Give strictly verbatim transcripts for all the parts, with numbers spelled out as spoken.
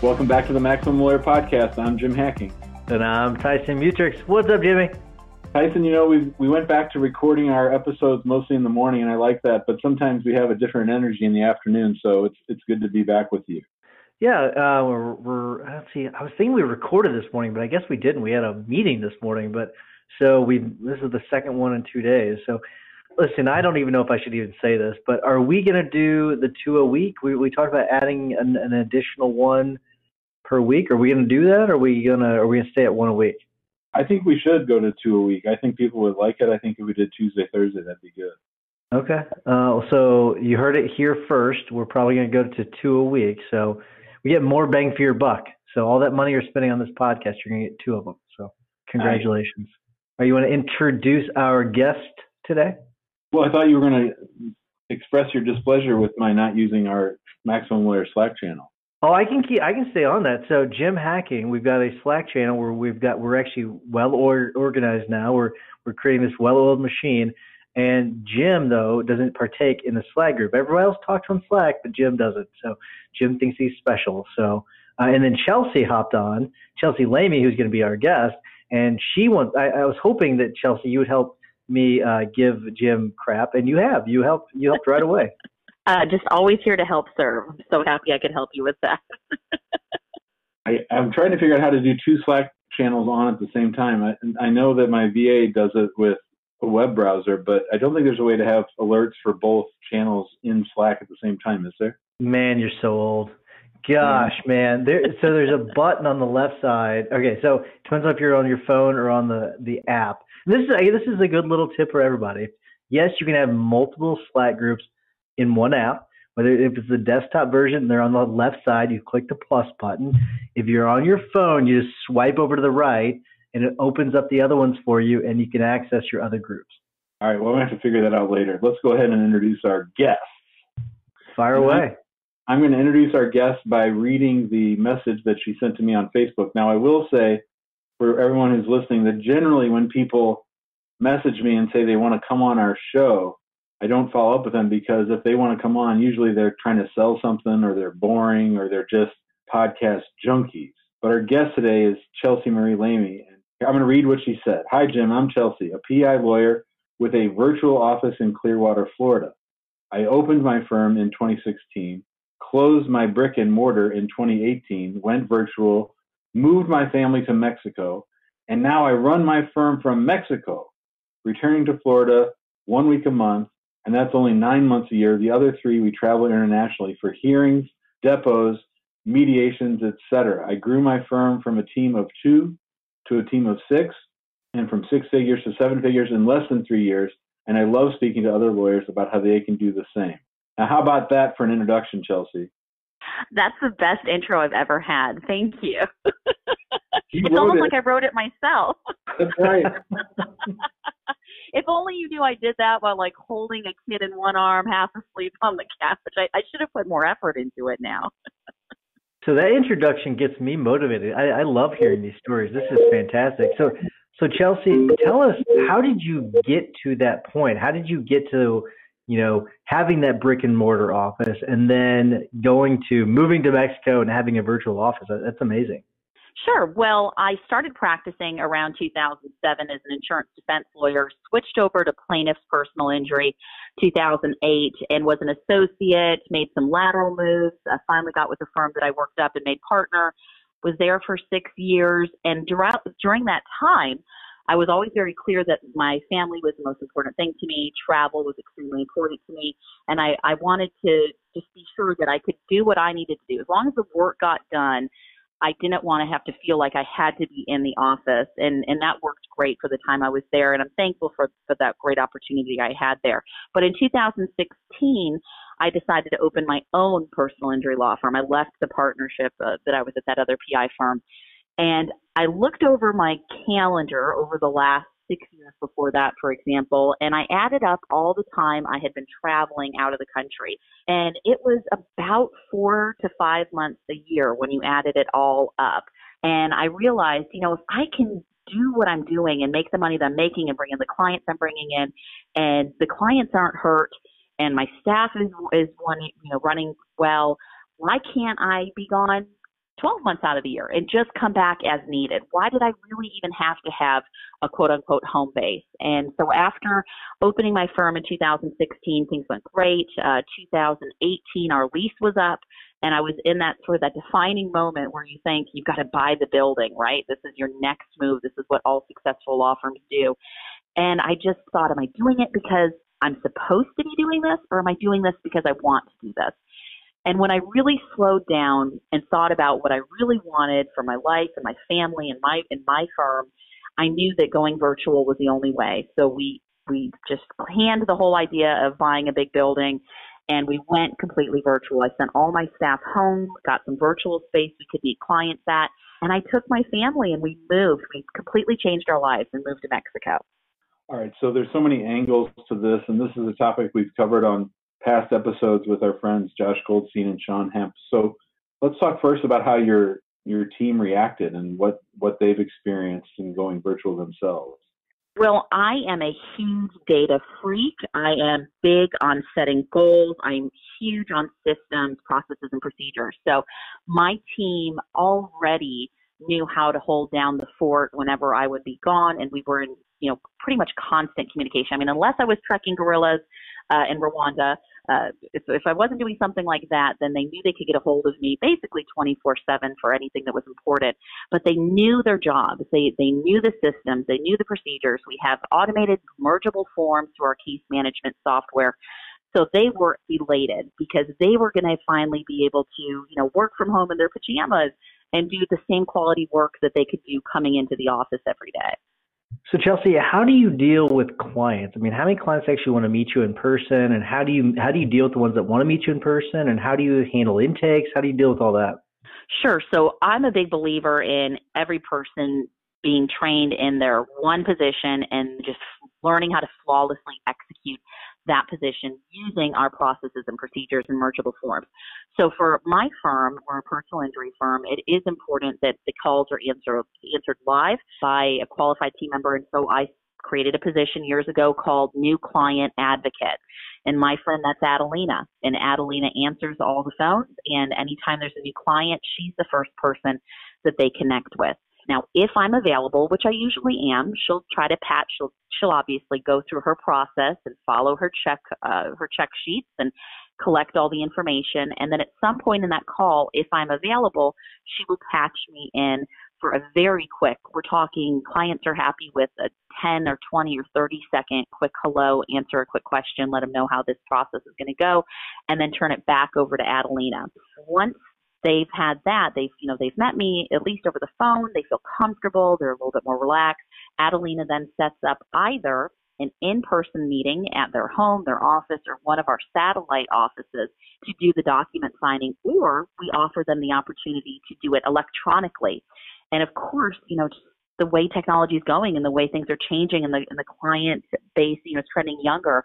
Welcome back to the Maximum Lawyer Podcast. I'm Jim Hacking. And I'm Tyson Mutrix. What's up, Jimmy? Tyson, you know, we we went back to recording our episodes mostly in the morning, and I like that. But sometimes we have a different energy in the afternoon, so it's it's good to be back with you. Yeah, uh, we're, we're let's see. I was thinking we recorded this morning, but I guess we didn't. We had a meeting this morning, but so we this is the second one in two days. So, listen, I don't even know if I should even say this, but are we going to do the two a week? We we talked about adding an, an additional one per week. Are we going to do that? Or are we gonna are we gonna stay at one a week? I think we should go to two a week. I think people would like it. I think if we did Tuesday, Thursday, that'd be good. Okay. Uh, so you heard it here first. We're probably going to go to two a week. So we get more bang for your buck. So all that money you're spending on this podcast, you're going to get two of them. So congratulations. Nice. Are you want to introduce our guest today? Well, I thought you were going to express your displeasure with my not using our Maximum Lawyer Slack channel. Oh, I can keep, I can stay on that. So Jim Hacking, we've got a Slack channel where we've got we're actually well or, organized now. We're we're creating this well-oiled machine, and Jim though doesn't partake in the Slack group. Everybody else talks on Slack, but Jim doesn't. So Jim thinks he's special. So uh, and then Chelsie hopped on, Chelsie Lamie, who's going to be our guest, and she wants. I, I was hoping that Chelsie, you would help me uh, give Jim crap, and you have. You helped. You helped right away. Uh, just always here to help serve. I'm so happy I could help you with that. I, I'm trying to figure out how to do two Slack channels on at the same time. I, I know that my V A does it with a web browser, but I don't think there's a way to have alerts for both channels in Slack at the same time, is there? Man, you're so old. Gosh, yeah. man. There, so there's a button on the left side. Okay, so it depends on if you're on your phone or on the, the app. This is this is a good little tip for everybody. Yes, you can have multiple Slack groups in one app, whether if it's the desktop version, they're on the left side, you click the plus button. If you're on your phone, you just swipe over to the right and it opens up the other ones for you and you can access your other groups. All right, well, we'll have to figure that out later. Let's go ahead and introduce our guest. Fire and away. I'm, I'm going to introduce our guest by reading the message that she sent to me on Facebook. Now, I will say for everyone who's listening that generally when people message me and say they want to come on our show, I don't follow up with them because if they want to come on, usually they're trying to sell something or they're boring or they're just podcast junkies. But our guest today is Chelsie Marie Lamie. I'm going to read what she said. Hi, Jim. I'm Chelsie, a P I lawyer with a virtual office in Clearwater, Florida. I opened my firm in twenty sixteen, closed my brick and mortar in twenty eighteen, went virtual, moved my family to Mexico, and now I run my firm from Mexico, returning to Florida one week a month. And that's only nine months a year. The other three, we travel internationally for hearings, depots, mediations, et cetera. I grew my firm from a team of two to a team of six, and from six figures to seven figures in less than three years. And I love speaking to other lawyers about how they can do the same. Now, how about that for an introduction, Chelsie? That's the best intro I've ever had. Thank you. It's almost it. like I wrote it myself. That's right. If only you knew I did that while like holding a kid in one arm, half asleep on the couch. I, I should have put more effort into it now. So that introduction gets me motivated. I, I love hearing these stories. This is fantastic. So So Chelsie, tell us, how did you get to that point? How did you get to, you know, having that brick and mortar office and then going to moving to Mexico and having a virtual office? That's amazing. Sure. Well, I started practicing around two thousand seven as an insurance defense lawyer, switched over to plaintiff's personal injury two thousand eight and was an associate, made some lateral moves. I finally got with the firm that I worked up and made partner, was there for six years. And throughout, during that time, I was always very clear that my family was the most important thing to me. Travel was extremely important to me. And I, I wanted to just be sure that I could do what I needed to do. As long as the work got done, I didn't want to have to feel like I had to be in the office, and, and that worked great for the time I was there, and I'm thankful for, for that great opportunity I had there. But in two thousand sixteen, I decided to open my own personal injury law firm. I left the partnership uh, that I was at that other P I firm, and I looked over my calendar over the last six years before that, for example, and I added up all the time I had been traveling out of the country. And it was about four to five months a year when you added it all up. And I realized, you know, if I can do what I'm doing and make the money that I'm making and bring in the clients I'm bringing in, and the clients aren't hurt and my staff is, is one, you know, running well, why can't I be gone twelve months out of the year and just come back as needed? Why did I really even have to have a quote unquote home base? And so after opening my firm in two thousand sixteen, things went great. Uh, two thousand eighteen, our lease was up, and I was in that sort of that defining moment where you think you've got to buy the building, right? This is your next move. This is what all successful law firms do. And I just thought, am I doing it because I'm supposed to be doing this, or am I doing this because I want to do this? And when I really slowed down and thought about what I really wanted for my life and my family and my and my firm, I knew that going virtual was the only way. So we we just planned the whole idea of buying a big building, and we went completely virtual. I sent all my staff home, got some virtual space we could meet clients at, and I took my family and we moved. We completely changed our lives and moved to Mexico. All right, so there's so many angles to this, and this is a topic we've covered on past episodes with our friends Josh Goldstein and Sean Hemp. So let's talk first about how your your team reacted and what, what they've experienced in going virtual themselves. Well, I am a huge data freak. I am big on setting goals. I'm huge on systems, processes, and procedures. So my team already knew how to hold down the fort whenever I would be gone, and we were in, you know, pretty much constant communication. I mean, unless I was trekking gorillas uh, in Rwanda, uh, if, if I wasn't doing something like that, then they knew they could get a hold of me basically twenty-four seven for anything that was important. But they knew their jobs. They, they knew the systems. They knew the procedures. We have automated mergeable forms through our case management software. So they were elated because they were going to finally be able to, you know, work from home in their pajamas and do the same quality work that they could do coming into the office every day. So Chelsie, how do you deal with clients? I mean, how many clients actually want to meet you in person, and how do you how do you deal with the ones that want to meet you in person, and how do you handle intakes? How do you deal with all that? Sure. So I'm a big believer in every person being trained in their one position and just learning how to flawlessly execute that position using our processes and procedures and mergeable forms. So for my firm, we're a personal injury firm, it is important that the calls are answered, answered live by a qualified team member. And so I created a position years ago called New Client Advocate. And my friend, that's Adelina. And Adelina answers all the phones. And anytime there's a new client, she's the first person that they connect with. Now, if I'm available, which I usually am, she'll try to patch. She'll, she'll obviously go through her process and follow her check, uh, her check sheets and collect all the information. And then at some point in that call, if I'm available, she will patch me in for a very quick, we're talking clients are happy with a ten or twenty or thirty second quick hello, answer a quick question, let them know how this process is going to go, and then turn it back over to Adelina. Once they've had that, they've, you know, they've met me at least over the phone, they feel comfortable, they're a little bit more relaxed. Adelina then sets up either an in-person meeting at their home, their office, or one of our satellite offices to do the document signing, or we offer them the opportunity to do it electronically. And of course, you know, the way technology is going and the way things are changing and the, and the client base, you know, is trending younger,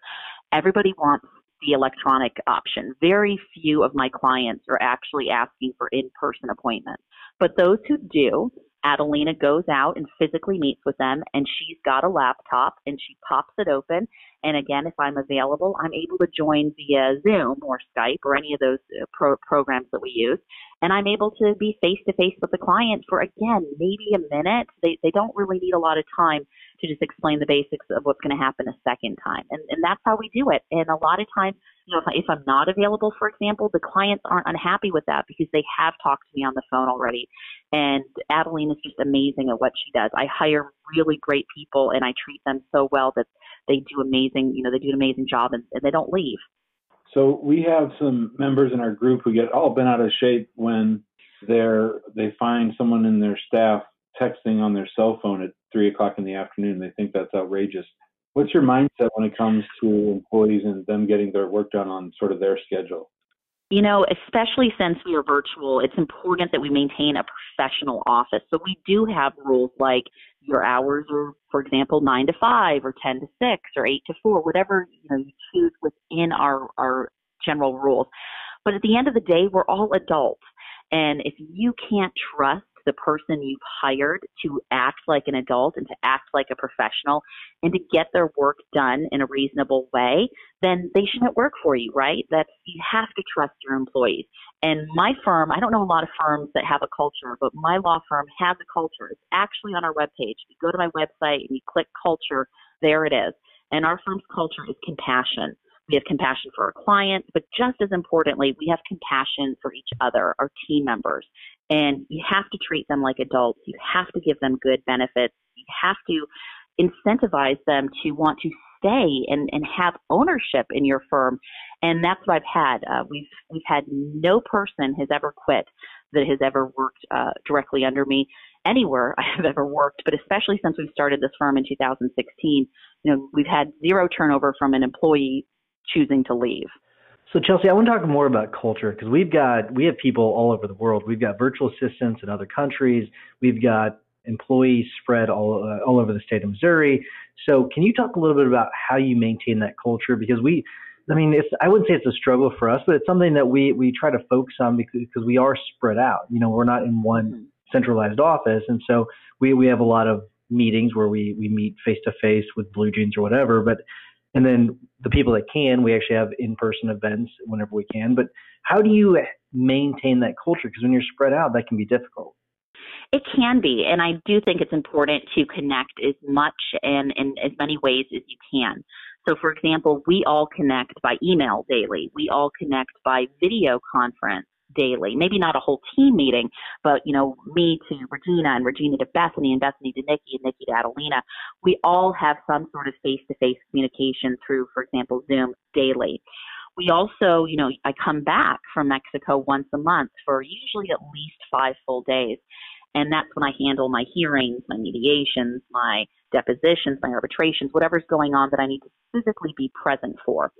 everybody wants the electronic option. Very few of my clients are actually asking for in-person appointments. But those who do, Adelina goes out and physically meets with them, and she's got a laptop and she pops it open. And again, if I'm available, I'm able to join via Zoom or Skype or any of those pro- programs that we use. And I'm able to be face-to-face with the client for, again, maybe a minute. They, they don't really need a lot of time to just explain the basics of what's going to happen a second time. And, and that's how we do it. And a lot of times, you know, if, I, if I'm not available, for example, the clients aren't unhappy with that because they have talked to me on the phone already. And Adeline is just amazing at what she does. I hire really great people and I treat them so well that they do amazing, you know, they do an amazing job and, and they don't leave. So we have some members in our group who get all bent out of shape when they're, they find someone in their staff texting on their cell phone at three o'clock in the afternoon. They think that's outrageous. What's your mindset when it comes to employees and them getting their work done on sort of their schedule? You know, especially since we are virtual, it's important that we maintain a professional office. So we do have rules like your hours are, for example, nine to five or ten to six or eight to four, whatever you know you choose within our, our general rules. But at the end of the day, we're all adults. And if you can't trust the person you've hired to act like an adult and to act like a professional and to get their work done in a reasonable way, then they shouldn't work for you, right? That's, you have to trust your employees. And my firm, I don't know a lot of firms that have a culture, but my law firm has a culture. It's actually on our webpage. You go to my website and you click culture, there it is. And our firm's culture is compassion. We have compassion for our clients, but just as importantly, we have compassion for each other, our team members. And you have to treat them like adults. You have to give them good benefits. You have to incentivize them to want to stay and, and have ownership in your firm. And that's what I've had. Uh, we've we've had no person has ever quit that has ever worked uh, directly under me anywhere I have ever worked, but especially since we've started this firm in two thousand sixteen, you know, we've had zero turnover from an employee choosing to leave. So Chelsie, I want to talk more about culture because we've got, we have people all over the world. We've got virtual assistants in other countries. We've got employees spread all uh, all over the state of Missouri. So can you talk a little bit about how you maintain that culture? Because we, I mean, it's, I wouldn't say it's a struggle for us, but it's something that we, we try to focus on because, because we are spread out. You know, we're not in one centralized office. And so we, we have a lot of meetings where we, we meet face-to-face with Blue Jeans or whatever, but and then the people that can, we actually have in-person events whenever we can. But how do you maintain that culture? Because when you're spread out, that can be difficult. It can be. And I do think it's important to connect as much and in as many ways as you can. So, for example, we all connect by email daily. We all connect by video conference daily. Maybe not a whole team meeting, but, you know, me to Regina and Regina to Bethany and Bethany to Nikki and Nikki to Adelina. We all have some sort of face-to-face communication through, for example, Zoom daily. We also, you know, I come back from Mexico once a month for usually at least five full days. And that's when I handle my hearings, my mediations, my depositions, my arbitrations, whatever's going on that I need to physically be present for.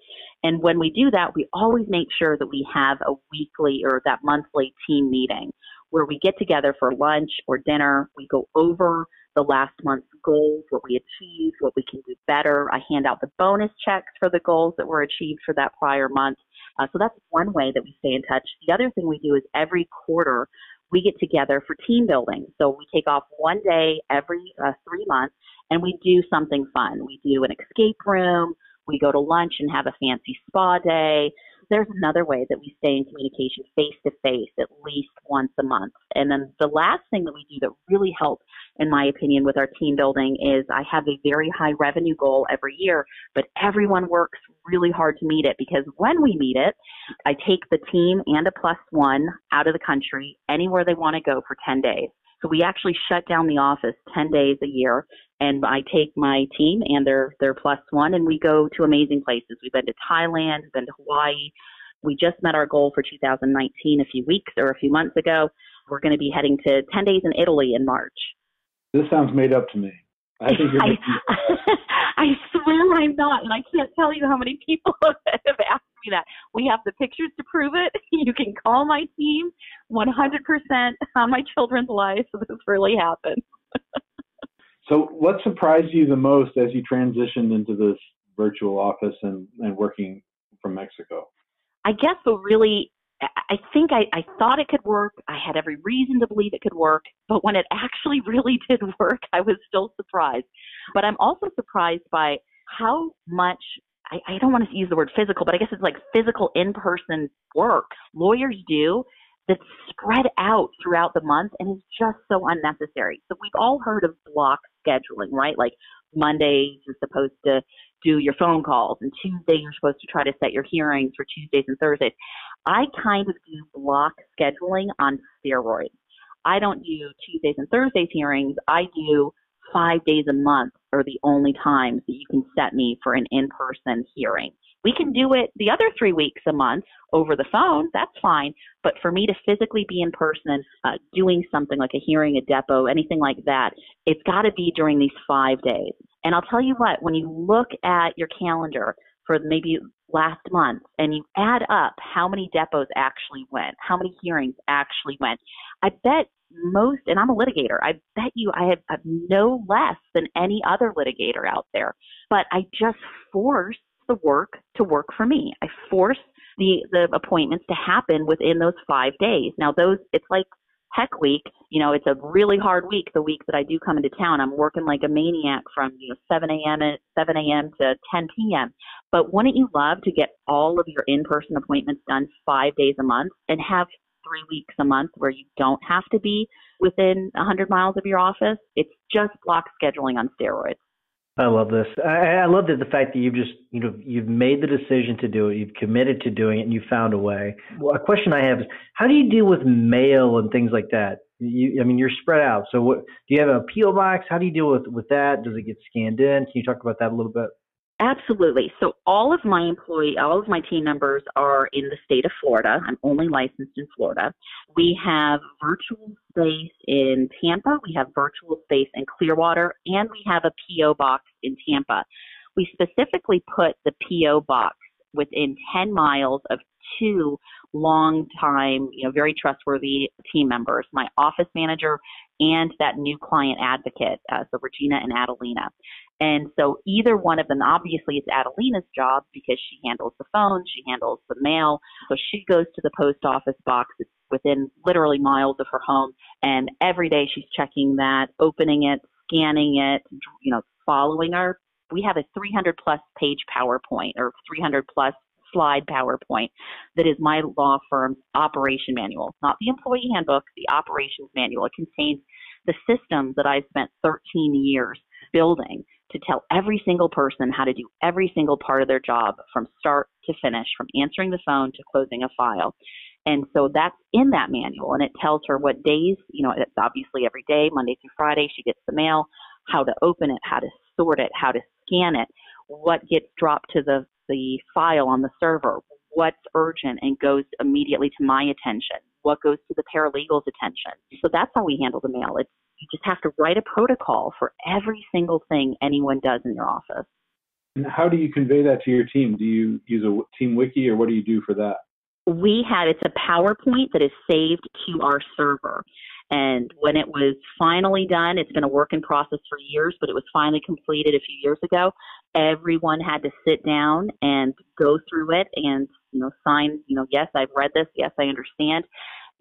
And when we do that, we always make sure that we have a weekly or that monthly team meeting where we get together for lunch or dinner. We go over the last month's goals, what we achieved, what we can do better. I hand out the bonus checks for the goals that were achieved for that prior month. Uh, so that's one way that we stay in touch. The other thing we do is every quarter, we get together for team building. So we take off one day every uh, three months and we do something fun. We do an escape room. We go to lunch and have a fancy spa day. There's another way that we stay in communication face-to-face at least once a month. And then the last thing that we do that really helps, in my opinion, with our team building is I have a very high revenue goal every year, but everyone works really hard to meet it because when we meet it, I take the team and a plus one out of the country anywhere they want to go for ten days. So we actually shut down the office ten days a year, and I take my team and their their plus one, and we go to amazing places. We've been to Thailand, we've been to Hawaii. We just met our goal for two thousand nineteen a few weeks or a few months ago. We're going to be heading to ten days in Italy in March. This sounds made up to me. I think you're. Making- I, I swear I'm not, and I can't tell you how many people have asked me that. We have the pictures to prove it. You can call my team. one hundred percent on my children's lives. So this really happened. So, what surprised you the most as you transitioned into this virtual office and, and working from Mexico? I guess what really I think I, I thought it could work. I had every reason to believe it could work. But when it actually really did work, I was still surprised. But I'm also surprised by how much, I, I don't want to use the word physical, but I guess it's like physical in-person work lawyers do that's spread out throughout the month and is just so unnecessary. So we've all heard of block scheduling, right? Like Mondays you're supposed to do your phone calls, and Tuesday you're supposed to try to set your hearings for Tuesdays and Thursdays. I kind of do block scheduling on steroids. I don't do Tuesdays and Thursdays hearings. I do five days a month are the only times that you can set me for an in-person hearing. We can do it the other three weeks a month over the phone. That's fine. But for me to physically be in person, uh, doing something like a hearing, a depo, anything like that, it's got to be during these five days. And I'll tell you what, when you look at your calendar for maybe last month and you add up how many depos actually went, how many hearings actually went, I bet most, and I'm a litigator, I bet you I have, I have no less than any other litigator out there. But I just force the work to work for me. I force the, the appointments to happen within those five days. Now those, it's like heck week, you know, it's a really hard week. The week that I do come into town, I'm working like a maniac from, you know, seven a.m. to ten p.m. But wouldn't you love to get all of your in-person appointments done five days a month and have three weeks a month where you don't have to be within one hundred miles of your office? It's just block scheduling on steroids. I love this. I, I love that the fact that you've just, you know, you've made the decision to do it, you've committed to doing it, and you found a way. Well, a question I have is, how do you deal with mail and things like that? You, I mean, you're spread out. So what, do you have an appeal box? How do you deal with, with that? Does it get scanned in? Can you talk about that a little bit? Absolutely. So all of my employee, all of my team members are in the state of Florida. I'm only licensed in Florida. We have virtual space in Tampa. We have virtual space in Clearwater, and we have a P O box in Tampa. We specifically put the P O box within ten miles of two long-time, you know, very trustworthy team members, my office manager and that new client advocate, uh, so Regina and Adelina. And so either one of them, obviously it's Adelina's job because she handles the phone, she handles the mail. So she goes to the post office box. It's within literally miles of her home. And every day she's checking that, opening it, scanning it, you know, following our, we have a three hundred plus page PowerPoint or three hundred plus slide PowerPoint that is my law firm's operation manual, not the employee handbook, the operations manual. It contains the systems that I spent thirteen years building to tell every single person how to do every single part of their job from start to finish, from answering the phone to closing a file. And so that's in that manual, and it tells her what days, you know, it's obviously every day, Monday through Friday, she gets the mail, how to open it, how to sort it, how to scan it, what gets dropped to the, the file on the server, what's urgent and goes immediately to my attention, what goes to the paralegal's attention. So that's how we handle the mail. It's, you just have to write a protocol for every single thing anyone does in your office. And how do you convey that to your team? Do you use a team wiki, or what do you do for that? We have, it's a PowerPoint that is saved to our server. And when it was finally done, it's been a work in process for years, but it was finally completed a few years ago. Everyone had to sit down and go through it and, you know, sign, you know, yes, I've read this. Yes, I understand.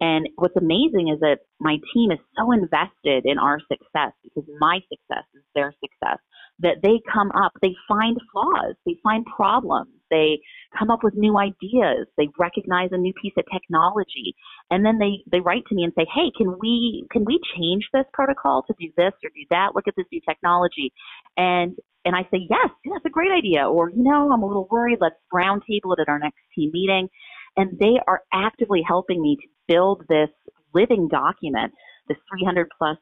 And what's amazing is that my team is so invested in our success, because my success is their success, that they come up, they find flaws, they find problems, they come up with new ideas, they recognize a new piece of technology. And then they, they write to me and say, hey, can we can we change this protocol to do this or do that? Look at this new technology. And and I say, yes, that's a great idea. Or, you know, I'm a little worried. Let's roundtable it at our next team meeting. And they are actively helping me to build this living document, this three hundred plus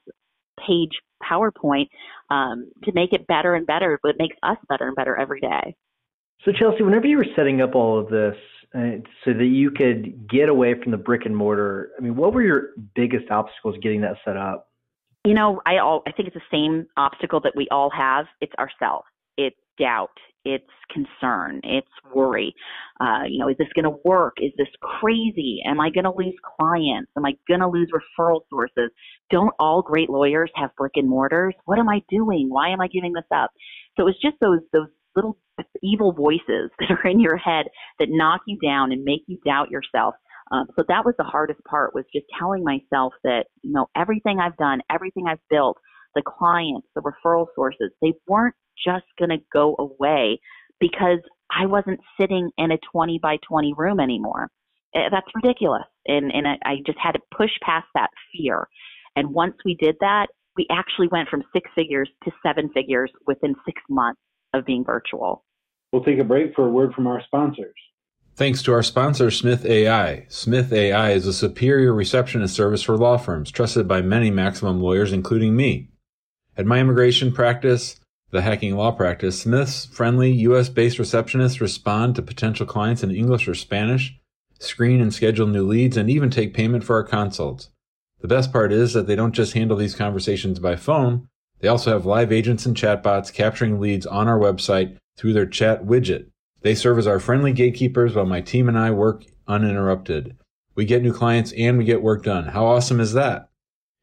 page PowerPoint, um, to make it better and better, but it makes us better and better every day. So Chelsie, whenever you were setting up all of this uh, so that you could get away from the brick and mortar, I mean, what were your biggest obstacles getting that set up? You know, I, all, I think it's the same obstacle that we all have. It's ourselves. It's doubt. It's concern. It's worry. Uh, you know, is this going to work? Is this crazy? Am I going to lose clients? Am I going to lose referral sources? Don't all great lawyers have brick and mortars? What am I doing? Why am I giving this up? So it's just those those little evil voices that are in your head that knock you down and make you doubt yourself. Um, so that was the hardest part, was just telling myself that, you know, everything I've done, everything I've built, the clients, the referral sources, they weren't just going to go away because I wasn't sitting in a twenty by twenty room anymore. That's ridiculous. And, and I, I just had to push past that fear. And once we did that, we actually went from six figures to seven figures within six months of being virtual. We'll take a break for a word from our sponsors. Thanks to our sponsor, Smith A I. Smith A I is a superior receptionist service for law firms, trusted by many maximum lawyers, including me. At my immigration practice, the Hacking Law practice, Smith's friendly U S based receptionists respond to potential clients in English or Spanish, screen and schedule new leads, and even take payment for our consults. The best part is that they don't just handle these conversations by phone, they also have live agents and chatbots capturing leads on our website through their chat widget. They serve as our friendly gatekeepers while my team and I work uninterrupted. We get new clients and we get work done. How awesome is that?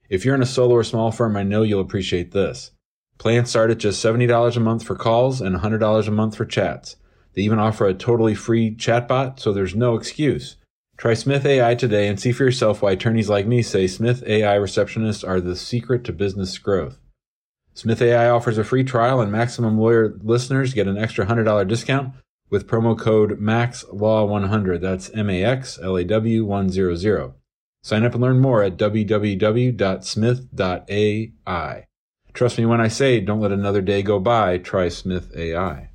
If you're in a solo or small firm, I know you'll appreciate this. Plans start at just seventy dollars a month for calls and one hundred dollars a month for chats. They even offer a totally free chatbot, so there's no excuse. Try Smith A I today and see for yourself why attorneys like me say Smith A I receptionists are the secret to business growth. Smith A I offers a free trial, and Maximum Lawyer listeners get an extra one hundred dollars discount with promo code max law one hundred. That's M A X L A W one hundred. Sign up and learn more at w w w dot smith dot a i. Trust me when I say, don't let another day go by. Try Smith A I.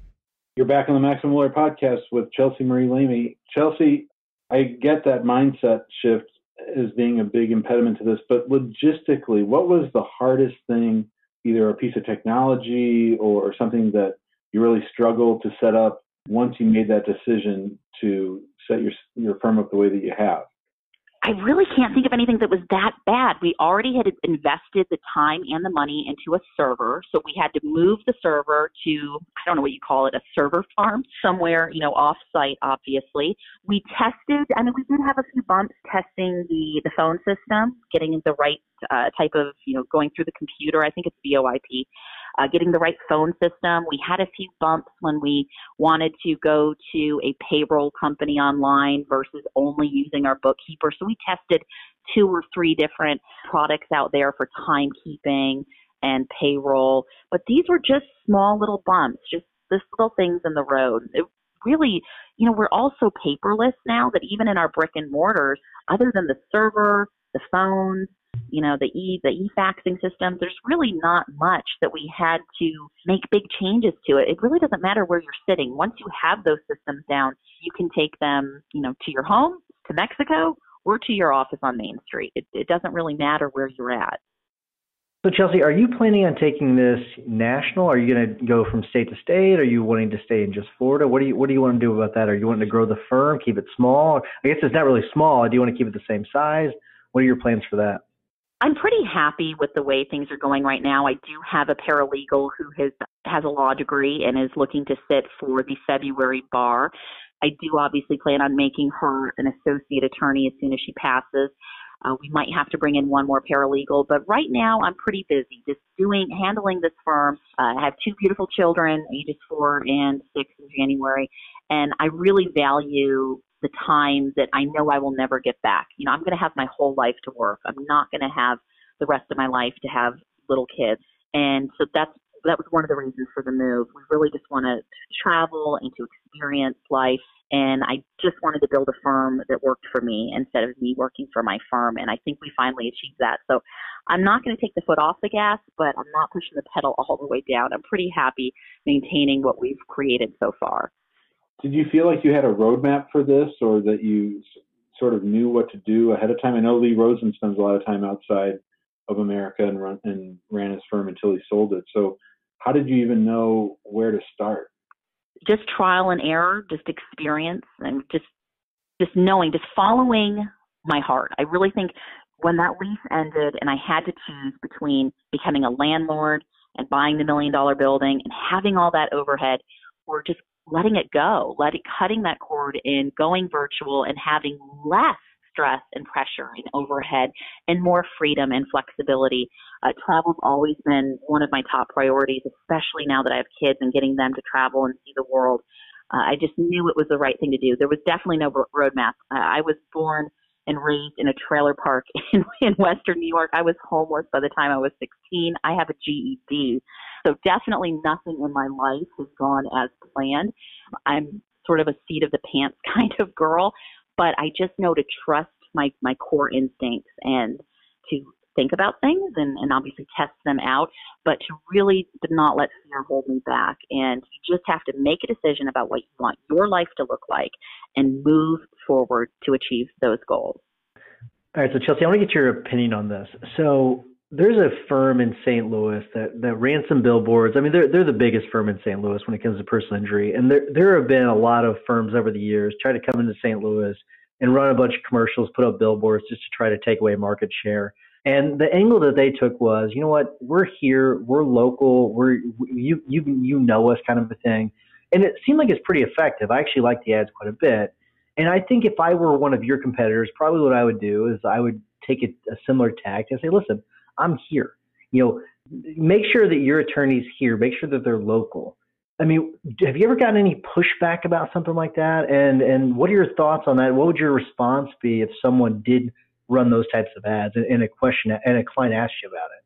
You're back on the Maximum Lawyer Podcast with Chelsie Marie Lamie. Chelsie, I get that mindset shift as being a big impediment to this, but logistically, what was the hardest thing, either a piece of technology or something that you really struggled to set up once you made that decision to set your your firm up the way that you have? I really can't think of anything that was that bad. We already had invested the time and the money into a server. So we had to move the server to, I don't know what you call it, a server farm somewhere, you know, off-site, obviously. We tested, I mean, we did have a few bumps testing the, the phone system, getting the right uh, type of, you know, going through the computer. I think it's VoIP, uh, getting the right phone system. We had a few bumps when we wanted to go to a payroll company online versus only using our bookkeeper. So we tested two or three different products out there for timekeeping and payroll. But these were just small little bumps, just this little things in the road. It really, you know, we're all so paperless now that even in our brick and mortars, other than the server, the phones, you know, the e the e-faxing system, there's really not much that we had to make big changes to it. It really doesn't matter where you're sitting. Once you have those systems down, you can take them, you know, to your home, to Mexico, or to your office on Main Street. It, it doesn't really matter where you're at. So Chelsie, are you planning on taking this national? Are you going to go from state to state? Are you wanting to stay in just Florida? What do you What do you want to do about that? Are you wanting to grow the firm, keep it small? I guess it's not really small. Do you want to keep it the same size? What are your plans for that? I'm pretty happy with the way things are going right now. I do have a paralegal who has has a law degree and is looking to sit for the February bar. I do obviously plan on making her an associate attorney as soon as she passes. Uh, we might have to bring in one more paralegal, but right now I'm pretty busy just doing handling this firm. Uh, I have two beautiful children, ages four and six in January, and I really value the time that I know I will never get back. You know, I'm going to have my whole life to work. I'm not going to have the rest of my life to have little kids, and so that's that was one of the reasons for the move. We really just want to travel and to experience life. And I just wanted to build a firm that worked for me instead of me working for my firm. And I think we finally achieved that. So I'm not going to take the foot off the gas, but I'm not pushing the pedal all the way down. I'm pretty happy maintaining what we've created so far. Did you feel like you had a roadmap for this, or that you sort of knew what to do ahead of time? I know Lee Rosen spends a lot of time outside of America and, run, and ran his firm until he sold it. So how did you even know where to start? Just trial and error, just experience, and just just knowing, just following my heart. I really think when that lease ended and I had to choose between becoming a landlord and buying the million dollar building and having all that overhead, or just letting it go, letting cutting that cord and going virtual and having less stress and pressure and overhead and more freedom and flexibility. Uh, travel's always been one of my top priorities, especially now that I have kids and getting them to travel and see the world. Uh, I just knew it was the right thing to do. There was definitely no roadmap. Uh, I was born and raised in a trailer park in, in Western New York. I was homeless by the time I was sixteen. I have a G E D. So definitely nothing in my life has gone as planned. I'm sort of a seat of the pants kind of girl, but I just know to trust my, my core instincts and to think about things and, and obviously test them out, but to really not let fear hold me back. And you just have to make a decision about what you want your life to look like and move forward to achieve those goals. All right. So Chelsie, I want to get your opinion on this. So there's a firm in Saint Louis that, that ran some billboards. I mean, they're, they're the biggest firm in Saint Louis when it comes to personal injury. And there, there have been a lot of firms over the years try to come into Saint Louis and run a bunch of commercials, put up billboards just to try to take away market share. And the angle that they took was, you know what, we're here, we're local, we're you you you know us kind of a thing. And it seemed like it's pretty effective. I actually like the ads quite a bit. And I think if I were one of your competitors, probably what I would do is I would take a, a similar tact and say, listen, I'm here. You know, make sure that your attorney's here. Make sure that they're local. I mean, have you ever gotten any pushback about something like that? And and what are your thoughts on that? What would your response be if someone did run those types of ads and, and a question and a client asks you about it?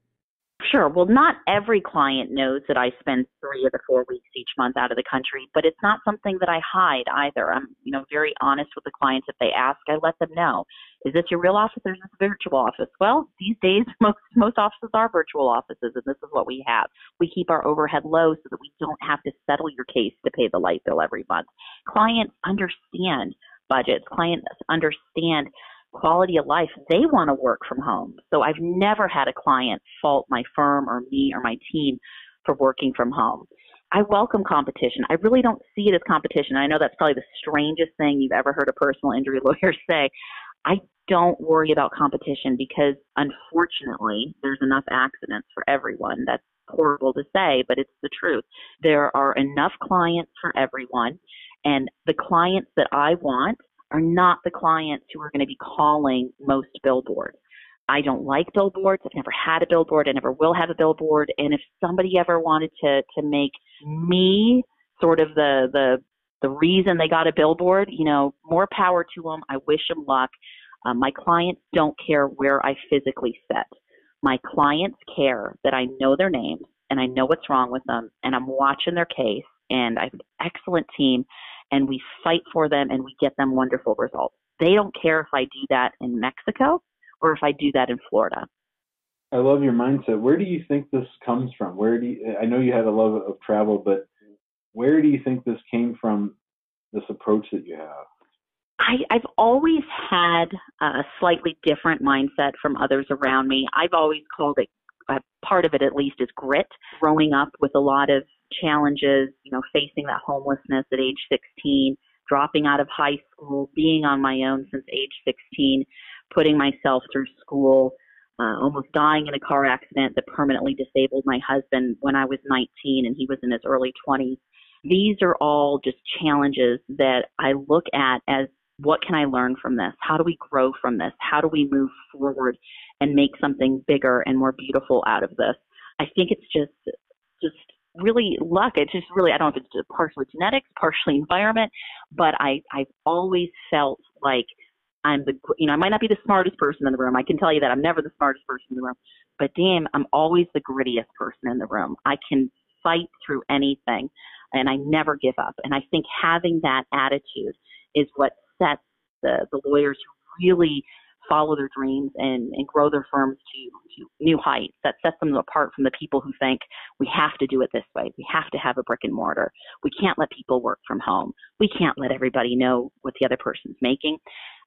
Sure. Well, not every client knows that I spend three of the four weeks each month out of the country, but it's not something that I hide either. I'm, you know, very honest with the clients. If they ask, I let them know, is this your real office or is this a virtual office? Well, these days, most, most offices are virtual offices, and this is what we have. We keep our overhead low so that we don't have to settle your case to pay the light bill every month. Clients understand budgets. Clients understand quality of life. They want to work from home. So I've never had a client fault my firm or me or my team for working from home. I welcome competition. I really don't see it as competition. I know that's probably the strangest thing you've ever heard a personal injury lawyer say. I don't worry about competition because, unfortunately, there's enough accidents for everyone. That's horrible to say, but it's the truth. There are enough clients for everyone, and the clients that I want are not the clients who are going to be calling most billboards. I don't like billboards. I've never had a billboard. I never will have a billboard. And if somebody ever wanted to to make me sort of the the the reason they got a billboard, you know, more power to them. I wish them luck. Uh, my clients don't care where I physically sit. My clients care that I know their names and I know what's wrong with them, and I'm watching their case, and I have an excellent team, and we fight for them, and we get them wonderful results. They don't care if I do that in Mexico or if I do that in Florida. I love your mindset. Where do you think this comes from? Where do you, I know you had a love of travel, but where do you think this came from, this approach that you have? I, I've always had a slightly different mindset from others around me. I've always called it, uh, part of it at least, is grit. Growing up with a lot of challenges, you know, facing that homelessness at age sixteen, dropping out of high school, being on my own since age sixteen, putting myself through school, uh, almost dying in a car accident that permanently disabled my husband when I was nineteen and he was in his early twenties. These are all just challenges that I look at as, what can I learn from this? How do we grow from this? How do we move forward and make something bigger and more beautiful out of this? I think it's just, just really luck. It's just really, I don't know if it's partially genetics, partially environment, but I, I've always felt like I'm the, you know, I might not be the smartest person in the room. I can tell you that I'm never the smartest person in the room, but damn, I'm always the grittiest person in the room. I can fight through anything and I never give up. And I think having that attitude is what sets the, the lawyers who really follow their dreams and, and grow their firms to, to new heights. That sets them apart from the people who think we have to do it this way. We have to have a brick and mortar. We can't let people work from home. We can't let everybody know what the other person's making.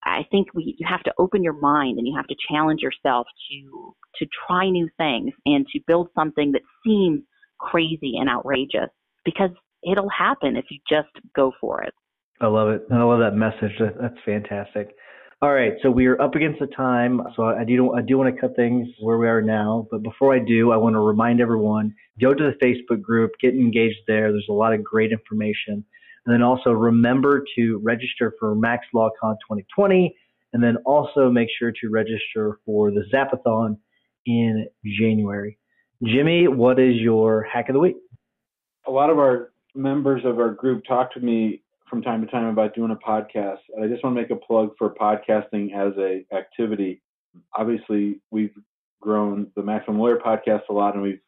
I think we, you have to open your mind and you have to challenge yourself to, to try new things and to build something that seems crazy and outrageous, because it'll happen if you just go for it. I love it. I love that message. That's fantastic. All right, so we are up against the time, so I do I do want to cut things where we are now. But before I do, I want to remind everyone, go to the Facebook group, get engaged there. There's a lot of great information. And then also remember to register for MaxLawCon twenty twenty, and then also make sure to register for the Zapathon in January. Jimmy, what is your hack of the week? A lot of our members of our group talked to me from time to time about doing a podcast, and I just want to make a plug for podcasting as a activity. Obviously, we've grown the Maximum Lawyer Podcast a lot, and we've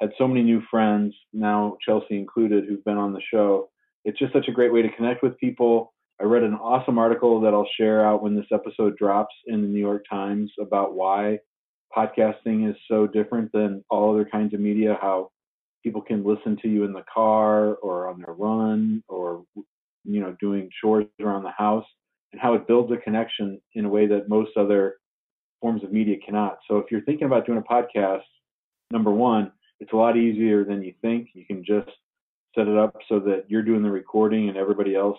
had so many new friends, now Chelsie included, who've been on the show. It's just such a great way to connect with people. I read an awesome article that I'll share out when this episode drops in the New York Times about why podcasting is so different than all other kinds of media, how people can listen to you in the car or on their run or, you know, doing chores around the house, and how it builds a connection in a way that most other forms of media cannot. So if you're thinking about doing a podcast, number one, it's a lot easier than you think. You can just set it up so that you're doing the recording and everybody else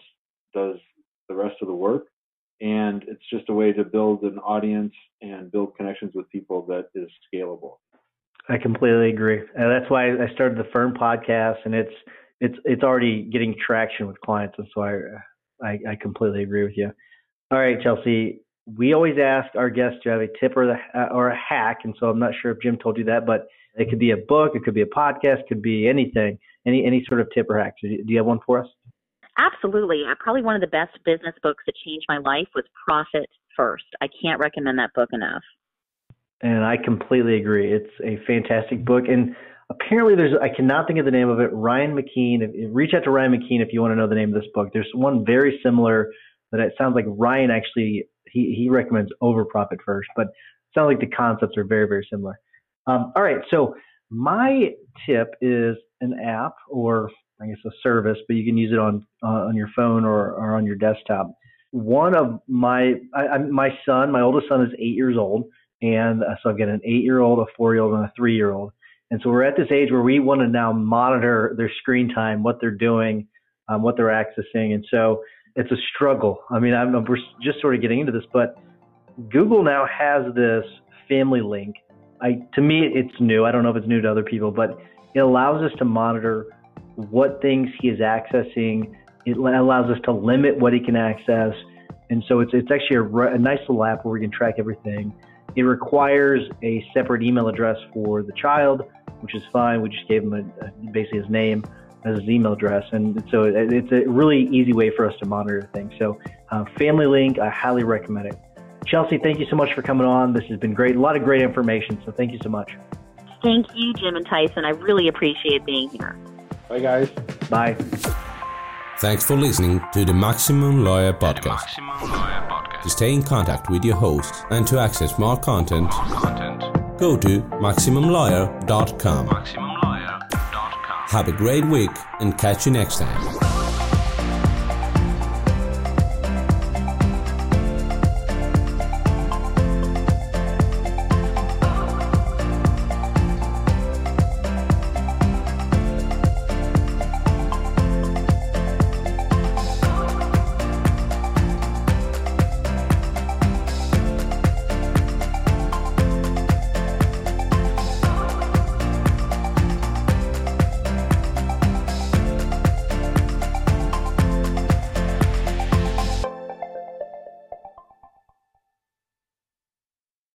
does the rest of the work. And it's just a way to build an audience and build connections with people that is scalable. I completely agree. And that's why I started the Firm podcast, and it's it's it's already getting traction with clients. And so I, I, I completely agree with you. All right, Chelsie, we always ask our guests to have a tip or, the, or a hack. And so I'm not sure if Jim told you that, but it could be a book, it could be a podcast, it could be anything, any any sort of tip or hack. So do you have one for us? Absolutely. Probably one of the best business books that changed my life was Profit First. I can't recommend that book enough. And I completely agree. It's a fantastic book. And apparently there's, I cannot think of the name of it, Ryan McKean. Reach out to Ryan McKean if you want to know the name of this book. There's one very similar that it sounds like Ryan actually, he, he recommends over Profit First, but it sounds like the concepts are very, very similar. Um, all right. So my tip is an app, or I guess a service, but you can use it on uh, on your phone or, or on your desktop. One of my, I, I, my son, my oldest son is eight years old. And uh, so I've got an eight-year-old, a four-year-old, and a three-year-old. And so we're at this age where we want to now monitor their screen time, what they're doing, um, what they're accessing. And so it's a struggle. I mean, I'm, we're just sort of getting into this, but Google now has this family link. I, to me, it's new. I don't know if it's new to other people, but it allows us to monitor what things he is accessing. It allows us to limit what he can access. And so it's it's actually a, a nice little app where we can track everything. It requires a separate email address for the child, which is fine. We just gave him a, a, basically his name as his email address. And so it, it's a really easy way for us to monitor things. So uh, Family Link, I highly recommend it. Chelsie, thank you so much for coming on. This has been great. A lot of great information. So thank you so much. Thank you, Jim and Tyson. I really appreciate being here. Bye, guys. Bye. Thanks for listening to the Maximum Lawyer Podcast. Maximum Lawyer Podcast. To stay in contact with your hosts and to access more content, more content. Go to maximum lawyer dot com. maximum lawyer dot com. Have a great week and catch you next time.